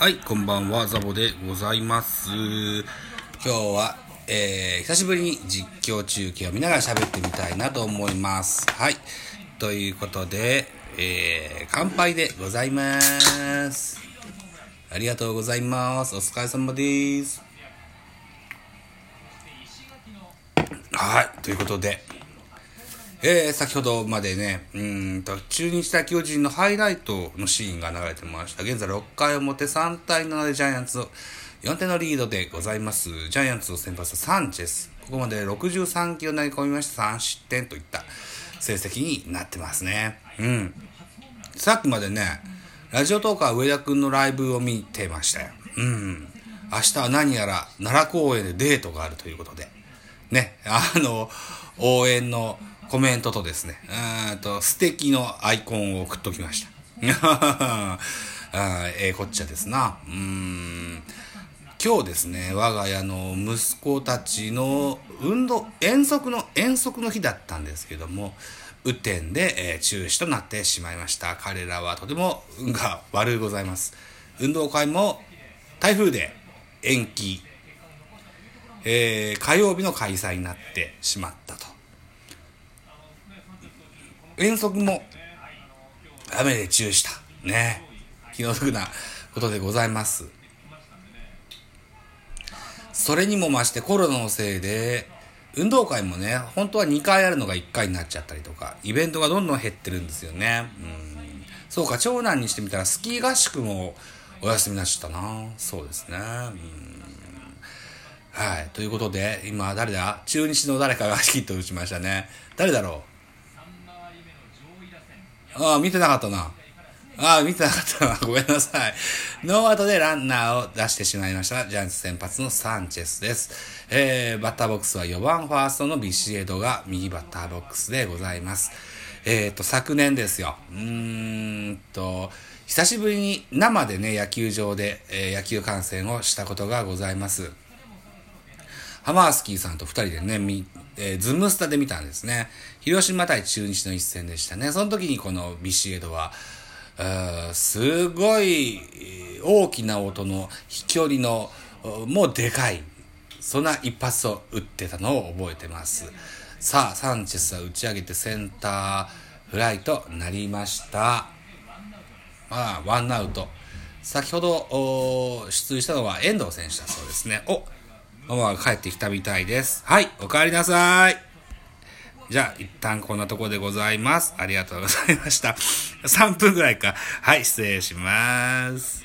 はい、こんばんは、ザボでございます。今日は、久しぶりに実況中継を見ながら喋ってみたいなと思います。はい、ということで、乾杯でございます。ありがとうございます。お疲れ様です。はい、ということで、先ほどまでね、中日対巨人のハイライトのシーンが流れてました。現在6回表3対7でジャイアンツを4点のリードでございます。ジャイアンツの先発はサンチェス。ここまで63キロ投げ込みまして3失点といった成績になってますね。さっきまでね、ラジオトーカー上田くんのライブを見てましたよ。明日は何やら奈良公園でデートがあるということで。ね、応援のコメントとですね、素敵のアイコンを送っときました。こっちはですな。今日ですね、我が家の息子たちの遠足の日だったんですけども、雨天で、中止となってしまいました。彼らはとても運が悪いございます。運動会も台風で延期、火曜日の開催になってしまったと。遠足も雨で中止したね、気の毒なことでございます。それにも増してコロナのせいで運動会もね、本当は2回あるのが1回になっちゃったりとか、イベントがどんどん減ってるんですよね。そうか、長男にしてみたらスキー合宿もお休みになっちゃったな。そうですね。はい、ということで、今誰だ、中日の誰かがヒット打ちましたね。誰だろう。見てなかったな。ごめんなさい。ノーアウトでランナーを出してしまいました。ジャイアンツ先発のサンチェスです。バッターボックスは4番ファーストのビシエドが右バッターボックスでございます。昨年ですよ。久しぶりに生でね、野球場で、野球観戦をしたことがございます。ハマースキーさんと2人でね、ズムスタで見たんですね。広島対中日の一戦でしたね。その時にこのビシエドは、すごい大きな音の飛距離の、もうでかい、そんな一発を打ってたのを覚えてます。さあ、サンチェスは打ち上げてセンターフライとなりました。ワンアウト。先ほど出塁したのは遠藤選手だそうですね。ママが帰ってきたみたいです。はい、お帰りなさい。じゃあ、一旦こんなとこでございます。ありがとうございました。3分ぐらいか。はい、失礼します。